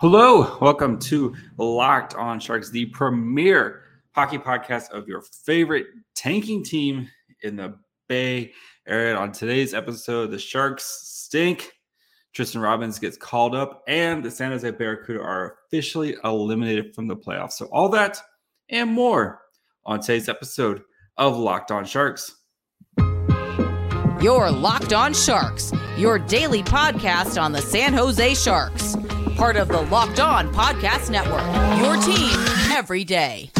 Hello, welcome to Locked On Sharks, the premier hockey podcast of your favorite tanking team in the Bay Area. On today's episode, the Sharks stink, Tristen Robins gets called up, and the San Jose Barracuda are officially eliminated from the playoffs. So all that and more on today's episode of Locked On Sharks. Your Locked On Sharks, your daily podcast on the San Jose Sharks. Part of the Locked On Podcast Network, your team every day.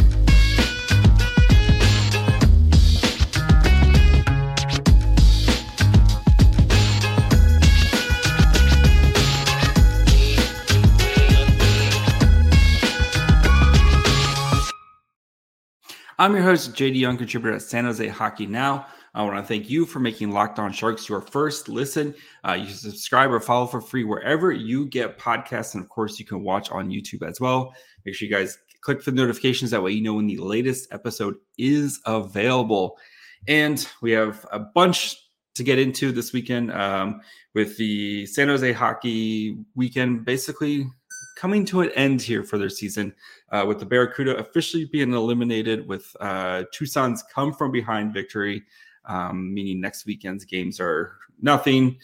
I'm your host, JD Young, contributor at San Jose Hockey Now. I want to thank you for making Locked On Sharks your first listen. You can subscribe or follow for free wherever you get podcasts. And, of course, you can watch on YouTube as well. Make sure you guys click for the notifications. That way you know when the latest episode is available. And we have a bunch to get into this weekend with the San Jose hockey weekend basically coming to an end here for their season with the Barracuda officially being eliminated with Tucson's come-from-behind victory. Meaning next weekend's games are nothing.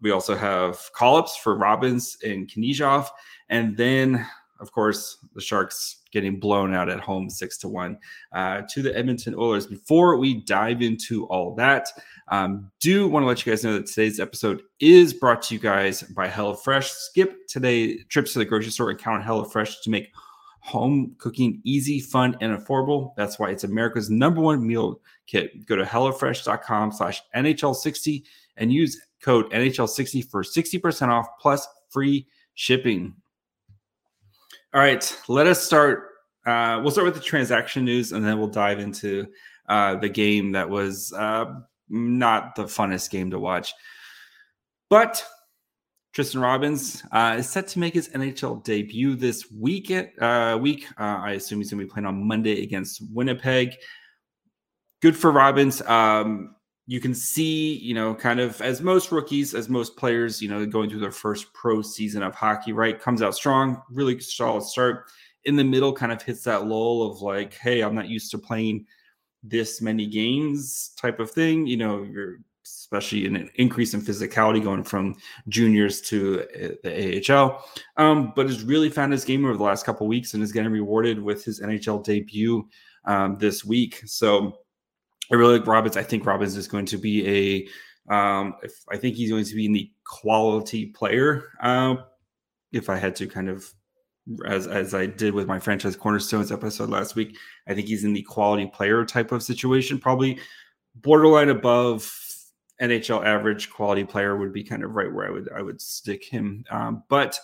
We also have call-ups for Robins and Knyzhov. And then, of course, the Sharks getting blown out at home 6-1 to the Edmonton Oilers. Before we dive into all that, do want to let you guys know that today's episode is brought to you guys by HelloFresh. Skip today trips to the grocery store and count HelloFresh to make home cooking easy, fun, and affordable. That's why it's America's number one meal kit. Go to HelloFresh.com/NHL60 and use code NHL60 for 60% off plus free shipping. All right, let us start. We'll start with the transaction news, and then we'll dive into the game that was not the funnest game to watch. But Tristen Robins is set to make his NHL debut this week. I assume he's going to be playing on Monday against Winnipeg. Good for Robins. You can see, kind of as most rookies, as most players, going through their first pro season of hockey, right? Comes out strong, really solid start. In the middle, kind of hits that lull of like, hey, I'm not used to playing this many games type of thing. You're especially in an increase in physicality going from juniors to the AHL. But has really found his game over the last couple of weeks and is getting rewarded with his NHL debut this week. So I really like Robins. I think Robins is going to be I think he's going to be in the quality player. If I had to kind of, as I did with my franchise cornerstones episode last week, I think he's in the quality player type of situation, probably borderline above NHL average quality player would be kind of right where I would stick him. But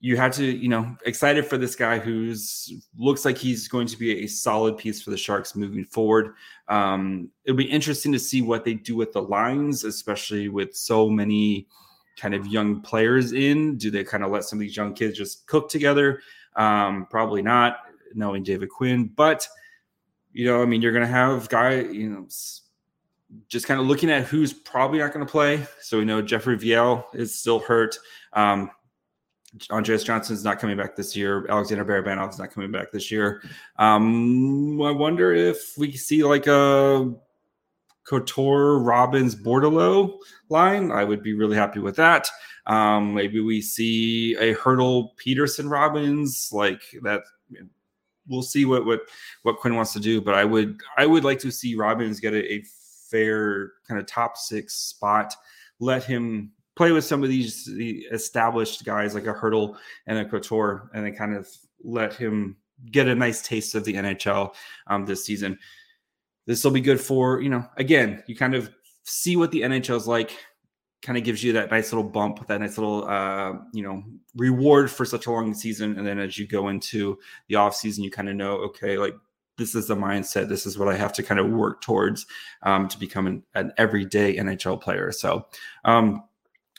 you have to, excited for this guy who's looks like he's going to be a solid piece for the Sharks moving forward. It'll be interesting to see what they do with the lines, especially with so many kind of young players in. Do they kind of let some of these young kids just cook together? Probably not, knowing David Quinn. But, you're going to have just kind of looking at who's probably not going to play. So we know Jeffrey Viel is still hurt. Andreas Johnson is not coming back this year. Alexander Barabanov is not coming back this year. I wonder if we see like a Couture, Robins, Borrello line. I would be really happy with that. Maybe we see a Hertl, Peterson, Robins like that. We'll see what Quinn wants to do. But I would like to see Robins get a fair kind of top six spot. Let him play with some of the established guys like a Hertl and a Couture, and then kind of let him get a nice taste of the NHL this season. This will be good for, again, you kind of see what the NHL is like, kind of gives you that nice little bump, that nice little, reward for such a long season. And then as you go into the off season, you kind of know, okay, like, this is the mindset. This is what I have to kind of work towards to become an everyday NHL player. So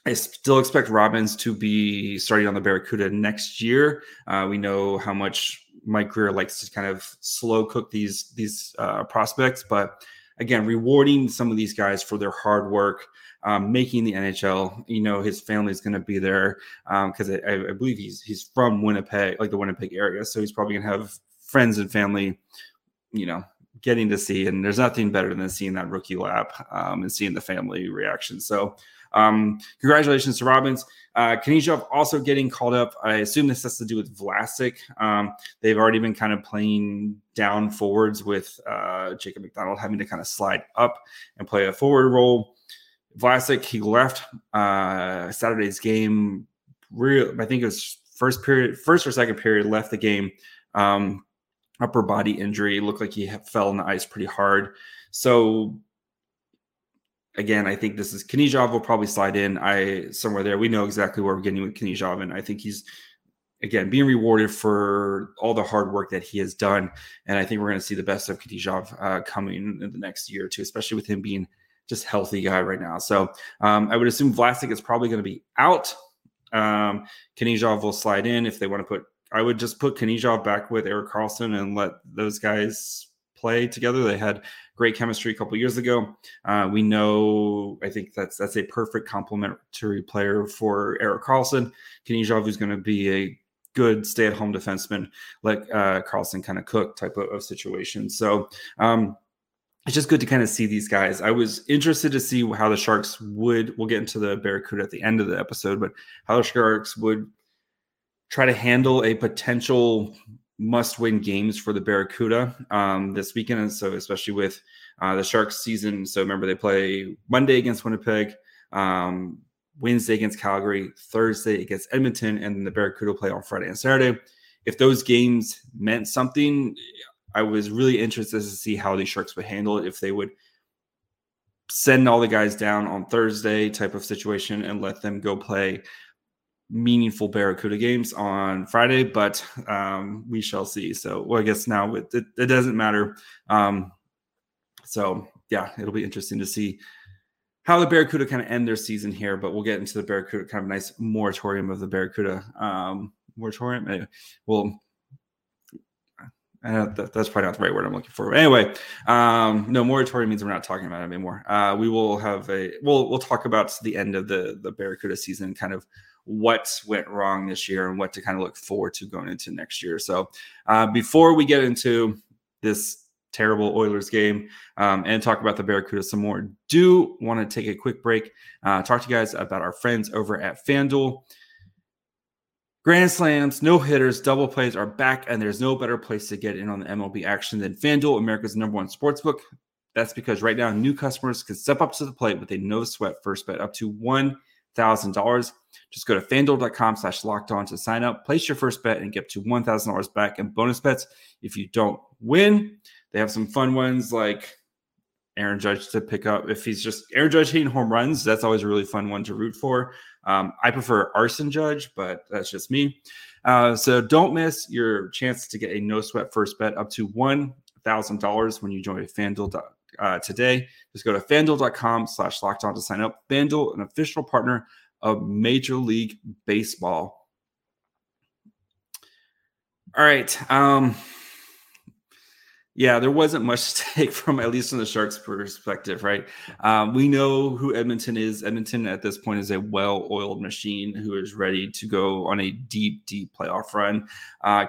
I still expect Robins to be starting on the Barracuda next year. We know how much Mike Greer likes to kind of slow cook these prospects. But again, rewarding some of these guys for their hard work making the NHL. You know, his family's going to be there because I believe he's from Winnipeg, like the Winnipeg area. So he's probably going to have friends and family, you know, getting to see. And there's nothing better than seeing that rookie lap and seeing the family reaction. So congratulations to Robins. Knyzhov also getting called up. I assume this has to do with Vlasic. They've already been kind of playing down forwards with Jacob McDonald having to kind of slide up and play a forward role. Vlasic, he left Saturday's game. I think it was first or second period, left the game. Upper body injury. Looked like he fell on the ice pretty hard. So again, I think this is Knyzhov will probably slide in somewhere there. We know exactly where we're getting with Knyzhov, and I think he's again being rewarded for all the hard work that he has done. And I think we're going to see the best of Knyzhov coming in the next year or two, especially with him being just healthy guy right now. So I would assume Vlasic is probably going to be out. Knyzhov will slide in if they want to put. I would just put Knyzhov back with Erik Karlsson and let those guys play together. They had great chemistry a couple years ago. We know, I think that's a perfect complementary player for Erik Karlsson. Knyzhov is going to be a good stay-at-home defenseman, like Karlsson kind of cook type of situation. So it's just good to kind of see these guys. I was interested to see how the Sharks would, we'll get into the Barracuda at the end of the episode, but how the Sharks would try to handle a potential must-win games for the Barracuda this weekend. And so especially with the Sharks season. So remember, they play Monday against Winnipeg, Wednesday against Calgary, Thursday against Edmonton, and the Barracuda play on Friday and Saturday. If those games meant something, I was really interested to see how the Sharks would handle it, if they would send all the guys down on Thursday type of situation and let them go play meaningful Barracuda games on Friday, but we shall see. So, well, I guess now it doesn't matter. So yeah, it'll be interesting to see how the Barracuda kind of end their season here, but we'll get into the Barracuda, kind of nice moratorium of the Barracuda moratorium. Anyway, well, that's probably not the right word I'm looking for. But anyway, no, moratorium means we're not talking about it anymore. We will have we'll talk about the end of the Barracuda season, kind of what went wrong this year and what to kind of look forward to going into next year. So before we get into this terrible Oilers game and talk about the Barracuda some more, do want to take a quick break, talk to you guys about our friends over at FanDuel. Grand slams, no hitters, double plays are back, and there's no better place to get in on the MLB action than FanDuel, America's #1 sportsbook. That's because right now, new customers can step up to the plate with a no-sweat first bet up to $1,000. Just go to fanduel.com/lockedon to sign up, place your first bet, and get up to $1,000 back in bonus bets if you don't win. They have some fun ones like Aaron Judge to pick up. If he's just Aaron Judge hitting home runs, that's always a really fun one to root for. I prefer Arson Judge, but that's just me. So don't miss your chance to get a no sweat first bet up to $1,000 when you join FanDuel today. Just go to fanduel.com/lockedon to sign up. FanDuel, an official partner of Major League Baseball. All right. Yeah, there wasn't much to take from, at least from the Sharks' perspective, right? We know who Edmonton is. Edmonton at this point is a well-oiled machine who is ready to go on a deep, deep playoff run.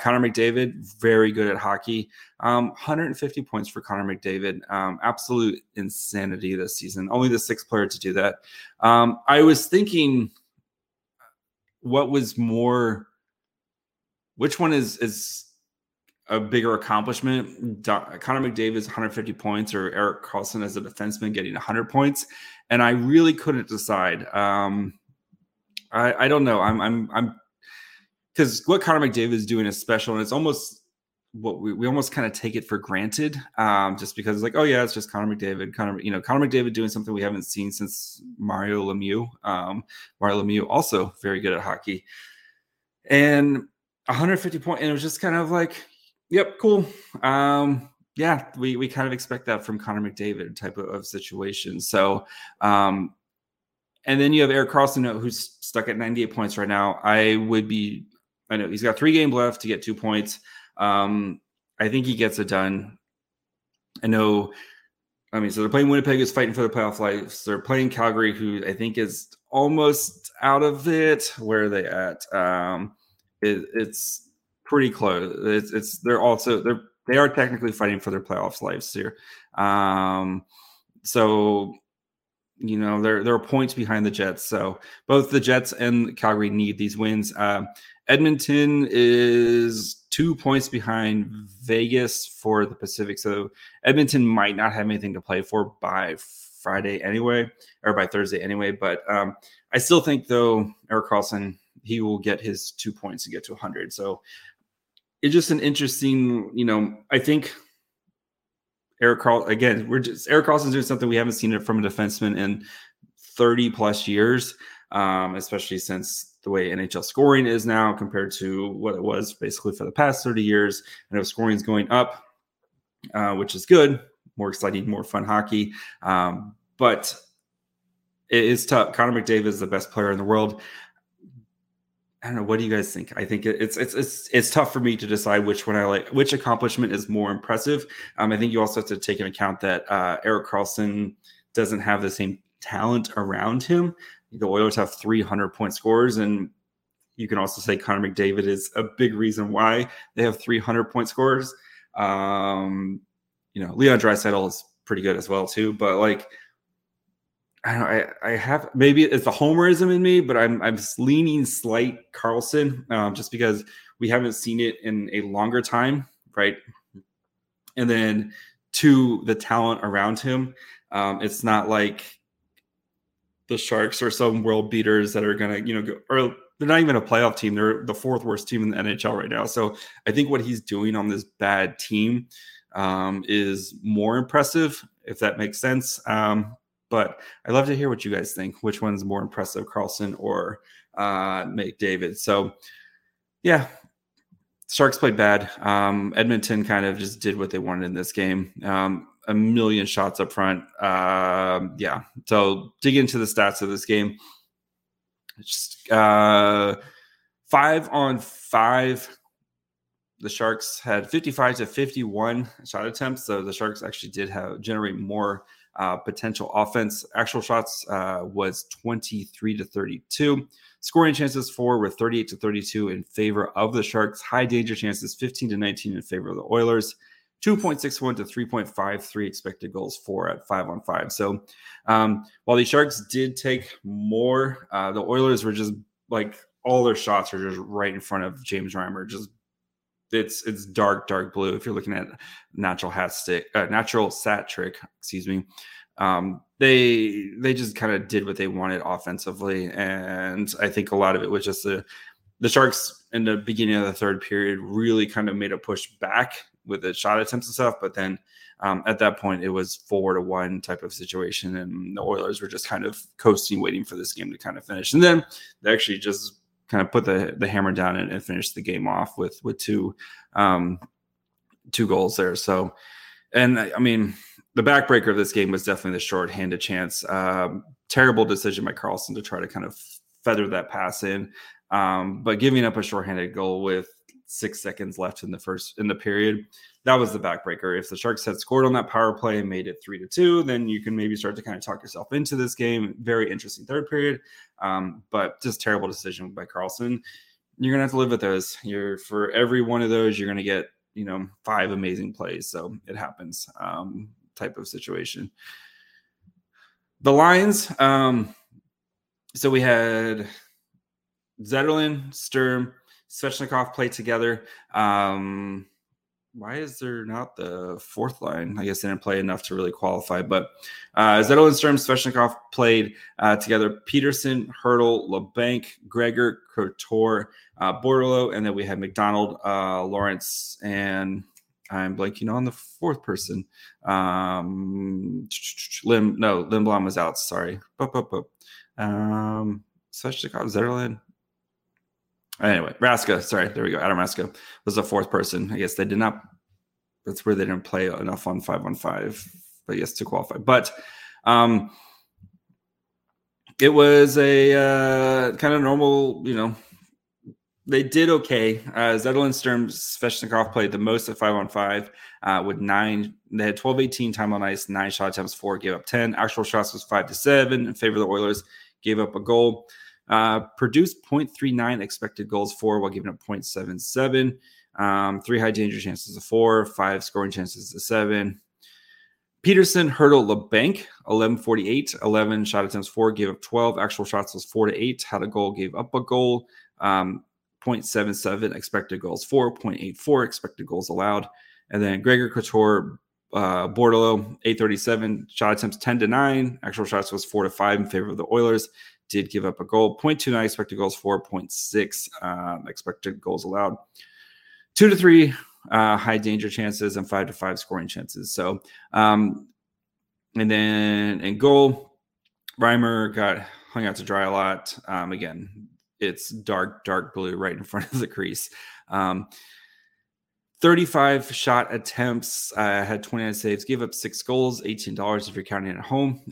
Connor McDavid, very good at hockey. 150 points for Connor McDavid. Absolute insanity this season. Only the sixth player to do that. I was thinking, which one is a bigger accomplishment, Connor McDavid's 150 points or Erik Karlsson as a defenseman getting 100 points? And I really couldn't decide. I don't know. I'm because what Connor McDavid is doing is special, and it's almost what we almost kind of take it for granted. Just because it's like, oh yeah, it's just Connor McDavid. Connor McDavid doing something we haven't seen since Mario Lemieux. Mario Lemieux also very good at hockey, and 150 points, and it was just kind of like, yep, cool. Yeah, we kind of expect that from Connor McDavid type of situation. So, and then you have Erik Karlsson, who's stuck at 98 points right now. I know he's got 3 games left to get 2 points. I think he gets it done. I know I mean, so they're playing Winnipeg, who's fighting for the playoff lives. They're playing Calgary, who I think is almost out of it. Where are they at? It's pretty close. They are technically fighting for their playoffs lives here. So you know they're points behind the Jets. So both the Jets and Calgary need these wins. Edmonton is 2 points behind Vegas for the Pacific. So Edmonton might not have anything to play for by Friday anyway, or by Thursday anyway. But I still think, though, Erik Karlsson, he will get his 2 points to get to 100. So it's just an interesting, you know, I think Erik Karlsson, again, Erik Karlsson's doing something we haven't seen it from a defenseman in 30 plus years, especially since the way NHL scoring is now compared to what it was basically for the past 30 years. I know scoring is going up, which is good, more exciting, more fun hockey. But it is tough. Connor McDavid is the best player in the world. I don't know. What do you guys think? I think it's tough for me to decide which one I like, which accomplishment is more impressive. I think you also have to take into account that Erik Karlsson doesn't have the same talent around him. The Oilers have 300-point scorers, and you can also say Connor McDavid is a big reason why they have 300-point scorers. You know, Leon Draisaitl is pretty good as well too, but like I don't know, I have maybe it's the homerism in me, but I'm leaning slight Karlsson just because we haven't seen it in a longer time, right? And then to the talent around him, it's not like the Sharks are some world beaters that are going to, you know, go, or they're not even a playoff team. They're the fourth worst team in the NHL right now. So I think what he's doing on this bad team is more impressive, if that makes sense. But I'd love to hear what you guys think. Which one's more impressive, Karlsson or McDavid? So, yeah, Sharks played bad. Edmonton kind of just did what they wanted in this game. A million shots up front. Yeah. So dig into the stats of this game. Just 5-on-5. The Sharks had 55 to 51 shot attempts. So the Sharks actually did generate more potential offense. Actual shots was 23 to 32. Scoring chances for were 38 to 32 in favor of the Sharks. High danger chances 15 to 19 in favor of the Oilers. 2.61 to 3.53 expected goals for at 5-on-5. So while the Sharks did take more, the Oilers were just like all their shots are just right in front of James Reimer. Just it's dark blue. If you're looking at natural stat trick, excuse me. They just kind of did what they wanted offensively. And I think a lot of it was just the Sharks in the beginning of the third period really kind of made a push back with the shot attempts and stuff. But then at that point, it was 4-1 type of situation. And the Oilers were just kind of coasting, waiting for this game to kind of finish. And then they actually just kind of put the hammer down and finished the game off with two goals there. So, and I mean, the backbreaker of this game was definitely the shorthanded chance. Terrible decision by Karlsson to try to kind of feather that pass in. But giving up a shorthanded goal with 6 seconds left in the period. That was the backbreaker. If the Sharks had scored on that power play and made it 3-2, then you can maybe start to kind of talk yourself into this game. Very interesting third period, but just terrible decision by Karlsson. You're gonna have to live with those. For every one of those, you're gonna get, you know, five amazing plays. So it happens. Type of situation. The Lions. So we had Zetterland, Sturm, Sveshnikov played together. Why is there not the fourth line? I guess they didn't play enough to really qualify. But Zetterland and Sturm, Sveshnikov played together. Peterson, Hertl, LeBanc, Gregor, Couture, Borrello. And then we had McDonald, Lawrence, and I'm blanking on the fourth person. Limblom was out. Sorry. Sveshnikov, Zetterland. Anyway, Raska, sorry, there we go. Adam Raska was the fourth person. I guess they did not. That's where they didn't play enough on 5-on-5, but yes, to qualify. But it was a kind of normal, you know, They did okay. Zetterland, Sturm, Sveshnikov played the most at 5-on-5 with 9. They had 12-18 time on ice, 9 shot attempts, 4, gave up 10. Actual shots was 5-7 in favor of the Oilers, gave up a goal. Produced 0.39 expected goals for while giving up 0.77. 3 high danger chances to 4, 5 scoring chances to 7. Peterson, Hertl, LeBanc, 11-48, 11 shot attempts, 4, gave up 12. Actual shots was 4-8, had a goal, gave up a goal. 0.77 expected goals for, 0.84 expected goals allowed. And then Gregor, Couture, Borrello, 837 shot attempts, 10-9. Actual shots was 4-5 in favor of the Oilers. Did give up a goal. 0.29 expected goals for, 0.6 expected goals allowed. 2-3 high danger chances and 5-5 scoring chances. So, and then in goal, Reimer got hung out to dry a lot. Again, it's dark blue right in front of the crease. 35 shot attempts, had 29 saves, gave up 6 goals, $18 if you're counting at home.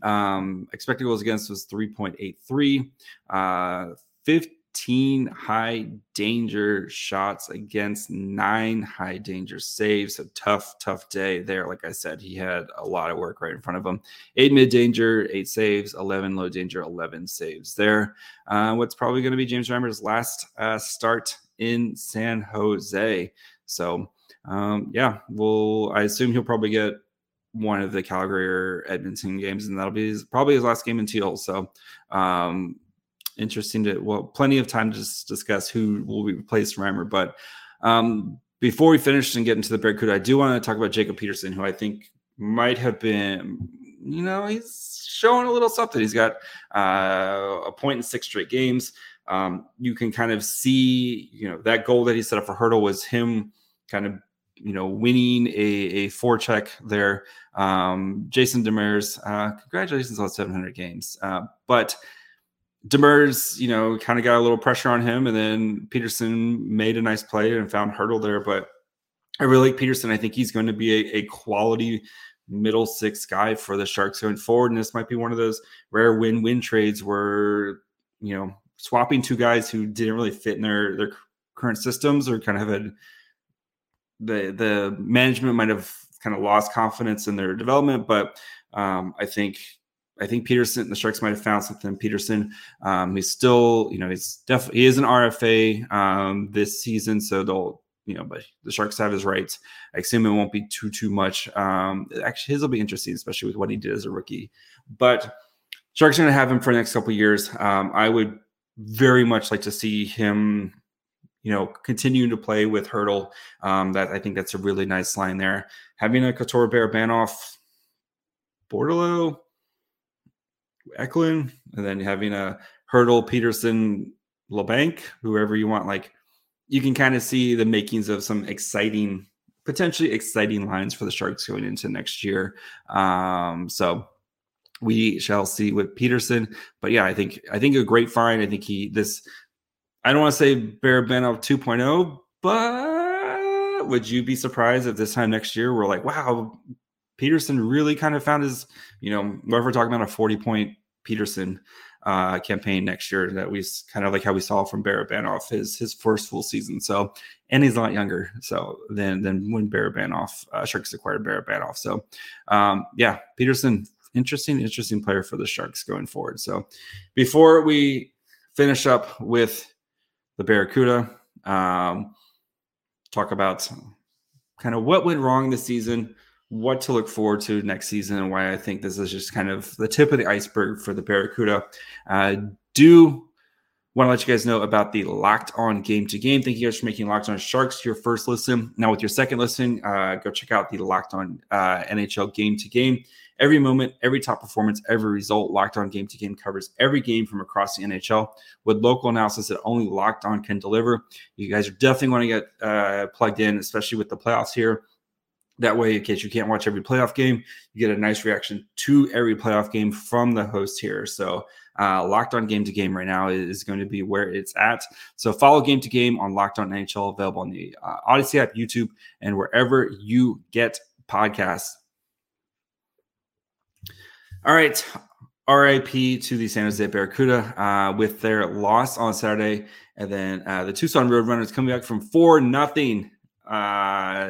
Expected goals against was 3.83. 15 high danger shots against, 9 high danger saves. A tough day there. Like I said, he had a lot of work right in front of him. 8 mid danger, 8 saves, 11 low danger, 11 saves there. What's probably going to be James Reimer's last start in San Jose. So I assume he'll probably get one of the Calgary or Edmonton games, and that'll be probably his last game in Teal. So interesting plenty of time to discuss who will be replaced Reimer. But before we finish and get into the Barracuda, I do want to talk about Jacob Peterson, who I think might have been, he's showing a little something. He's got a point in 6 straight games. You can kind of see, that goal that he set up for Hertl was him kind of, winning a forecheck there. Jason Demers, congratulations on 700 games. But Demers, kind of got a little pressure on him, and then Peterson made a nice play and found Hertl there. But I really like Peterson. I think he's going to be a quality middle 6 guy for the Sharks going forward. And this might be one of those rare win-win trades where, swapping 2 guys who didn't really fit in their current systems, or kind of had the management might have kind of lost confidence in their development. But I think Peterson, the Sharks might have found something. Peterson, he's still, he is an RFA this season, so they'll, but the Sharks have his rights. I assume it won't be too much. Actually, his will be interesting, especially with what he did as a rookie. But Sharks are going to have him for the next couple of years. I would very much like to see him, continuing to play with Hertl. That I think that's a really nice line there. Having a Couture, Barabanov, Borrello, Eklund, and then having a Hertl, Peterson, LeBanc, whoever you want, you can kind of see the makings of some potentially exciting lines for the Sharks going into next year. So we shall see with Peterson, but yeah, I think a great find. I think I don't want to say Barabanov 2.0, but would you be surprised if this time next year we're like, wow, Peterson really kind of found his, what if we're talking about a 40-point Peterson campaign next year, that we kind of like how we saw from Barabanov his first full season. So, and he's a lot younger. So than when Barabanov, Sharks acquired Barabanov. So Peterson, interesting player for the Sharks going forward. So before we finish up with the Barracuda, talk about kind of what went wrong this season, what to look forward to next season, and why I think this is just kind of the tip of the iceberg for the Barracuda. Do want to let you guys know about the Locked On game to game. Thank you guys for making Locked On Sharks your first listen. Now with your second listen, go check out the Locked On NHL game to game. Every moment, every top performance, every result, Locked On Game to Game covers every game from across the NHL with local analysis that only Locked On can deliver. You guys are definitely want to get plugged in, especially with the playoffs here. That way, in case you can't watch every playoff game, you get a nice reaction to every playoff game from the host here. So Locked On Game to Game right now is going to be where it's at. So follow Game to Game on Locked On NHL, available on the Odyssey app, YouTube, and wherever you get podcasts. All right, RIP to the San Jose Barracuda with their loss on Saturday And then the Tucson Roadrunners come back from 4-0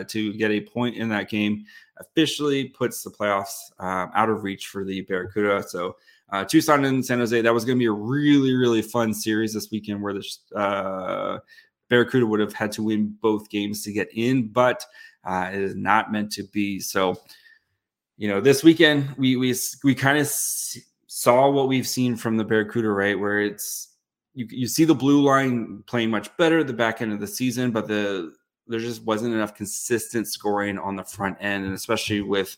to get a point in that game. Officially puts the playoffs out of reach for the Barracuda. So Tucson and San Jose, that was going to be a really, really fun series this weekend where the Barracuda would have had to win both games to get in, but it is not meant to be. So, you know, this weekend we kind of saw what we've seen from the Barracuda, right? Where it's you see the blue line playing much better the back end of the season, but there just wasn't enough consistent scoring on the front end, and especially with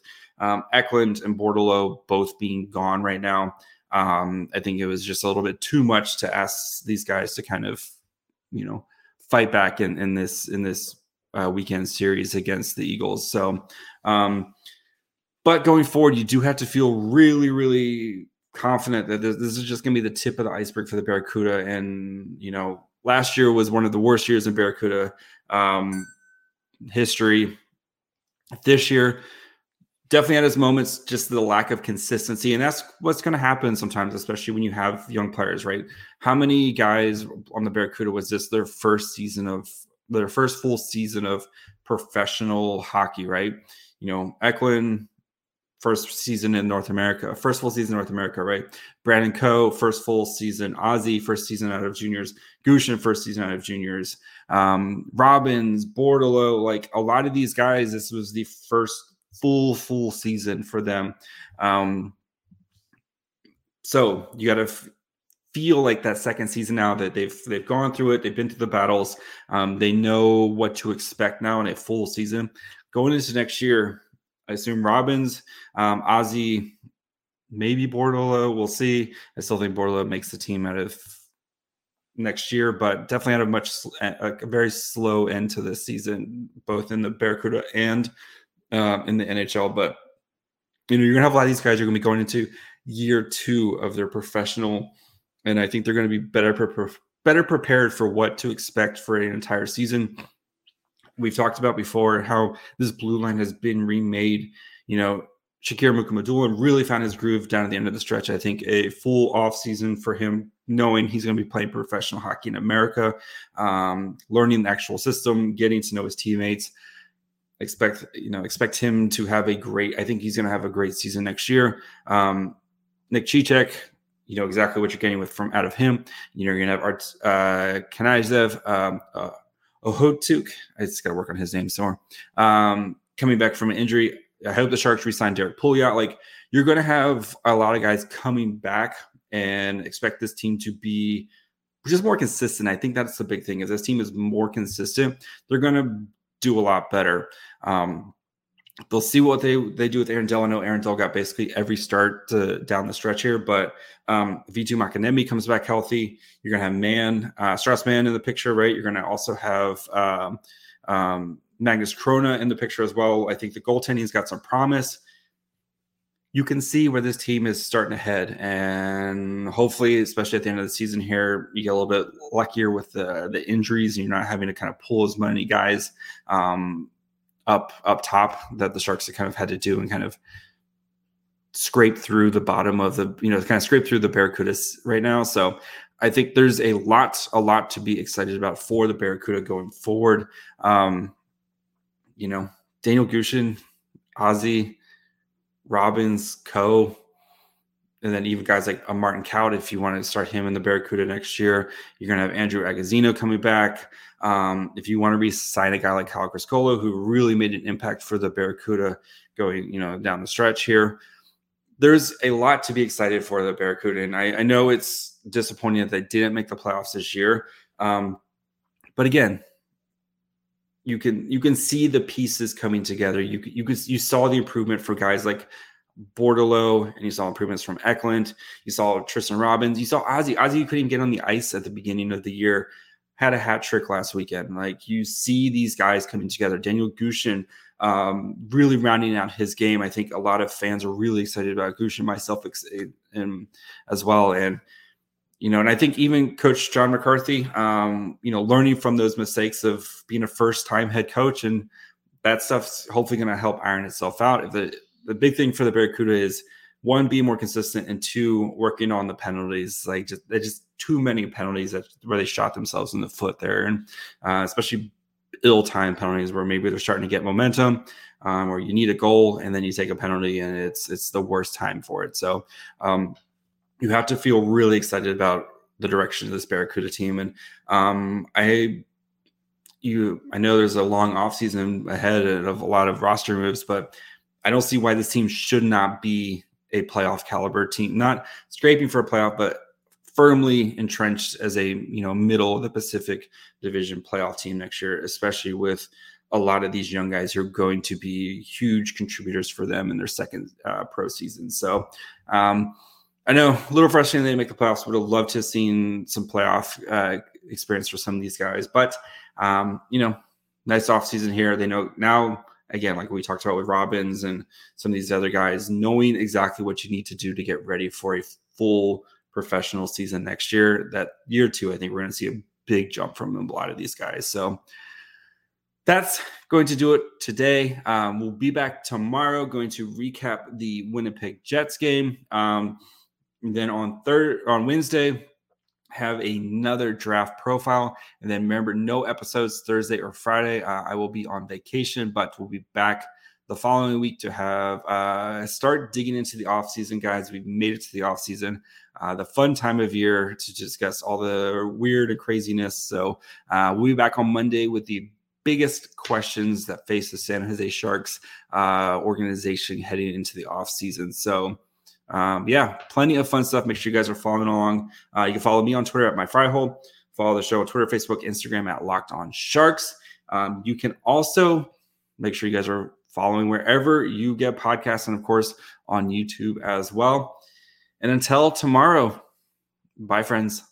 Eklund and Borrello both being gone right now. I think it was just a little bit too much to ask these guys to kind of, you know, fight back in this weekend series against the Eagles. So, but going forward, you do have to feel really, really confident that this is just going to be the tip of the iceberg for the Barracuda. And, you know, last year was one of the worst years in Barracuda history. This year definitely had its moments, just the lack of consistency. And that's what's going to happen sometimes, especially when you have young players, right? How many guys on the Barracuda was this their first full season of professional hockey, right? You know, Eklund, first full season in North America, right? Brandon Coe, first full season. Ozzy, first season out of juniors. Gushchin, first season out of juniors. Robins, Bordello, like a lot of these guys, this was the first full season for them. So you got to feel like that second season now that they've gone through it. They've been through the battles. They know what to expect now in a full season. Going into next year, I assume Robbins, Ozzy, maybe Bordello. We'll see. I still think Bordello makes the team out of next year, but definitely had a very slow end to this season, both in the Barracuda and in the NHL. But, you know, you're going to have a lot of these guys are going to be going into year two of their professional. And I think they're going to be better prepared for what to expect for an entire season. We've talked about before how this blue line has been remade. You know, Shakir Mukamadulin really found his groove down at the end of the stretch. I think a full off season for him, knowing he's going to be playing professional hockey in America, learning the actual system, getting to know his teammates. Expect him to have I think he's going to have a great season next year. Nick Chichek, you know exactly what you're getting out of him. You know, you're going to have Art Knyzhov, Ohotuk. I just got to work on his name some more. Coming back from an injury. I hope the Sharks re-sign Derek Pouliot. Like, you're going to have a lot of guys coming back and expect this team to be just more consistent. I think that's the big thing, is this team is more consistent. They're going to do a lot better. They'll see what they do with Aaron Dell. I know Aaron Dell got basically every start down the stretch here, but Vitu Makanemi comes back healthy. You're going to have Strauss Mann in the picture, right? You're going to also have Magnus Krona in the picture as well. I think the goaltending's got some promise. You can see where this team is starting to head, and hopefully, especially at the end of the season here, you get a little bit luckier with the injuries, and you're not having to kind of pull as many guys up top that the Sharks have kind of had to do, and kind of scrape through the bottom of the, you know, kind of scrape through the Barracudas right now. So I think there's a lot to be excited about for the Barracuda going forward. You know, Danil Gushchin, Ozzy, Robbins, Coe, and then even guys like a Martin Kaut, if you want to start him in the Barracuda next year. You're going to have Andrew Agazino coming back. If you want to re-sign a guy like Kyle Criscolo, who really made an impact for the Barracuda going, you know, down the stretch here. There's a lot to be excited for the Barracuda, and I know it's disappointing that they didn't make the playoffs this year. But again, you can see the pieces coming together. You saw the improvement for guys like Bordello, and you saw improvements from Eklund. You saw Tristen Robins. You saw Ozzy. Ozzy couldn't even get on the ice at the beginning of the year. Had a hat trick last weekend. Like, you see these guys coming together. Danil Gushchin really rounding out his game. I think a lot of fans are really excited about Gushchin, myself as well. And, you know, and I think even Coach John McCarthy, you know, learning from those mistakes of being a first-time head coach, and that stuff's hopefully going to help iron itself out. If the big thing for the Barracuda is, one, being more consistent, and two, working on the penalties. Like, just too many penalties that where they shot themselves in the foot there, and especially ill-timed penalties where maybe they're starting to get momentum, or you need a goal and then you take a penalty and it's the worst time for it. So you have to feel really excited about the direction of this Barracuda team. And I know there's a long offseason ahead of a lot of roster moves, but I don't see why this team should not be a playoff caliber team, not scraping for a playoff, but firmly entrenched as a, middle of the Pacific Division playoff team next year, especially with a lot of these young guys who are going to be huge contributors for them in their second pro season. So I know a little frustrating they make the playoffs. Would have loved to have seen some playoff experience for some of these guys, but nice off season here. They know now, again, like we talked about with Robins and some of these other guys, knowing exactly what you need to do to get ready for a full professional season next year. That year two, I think we're going to see a big jump from a lot of these guys. So that's going to do it today. We'll be back tomorrow, going to recap the Winnipeg Jets game. Then on Wednesday, have another draft profile. And then remember, no episodes Thursday or Friday. I will be on vacation, but we'll be back the following week to have start digging into the offseason, guys. We've made it to the offseason, the fun time of year to discuss all the weird and craziness. So we'll be back on Monday with the biggest questions that face the San Jose Sharks organization heading into the offseason. So plenty of fun stuff. Make sure you guys are following along. You can follow me on Twitter at MyFryHole. Follow the show on Twitter, Facebook, Instagram at Locked On Sharks. You can also make sure you guys are following wherever you get podcasts and, of course, on YouTube as well. And until tomorrow, bye, friends.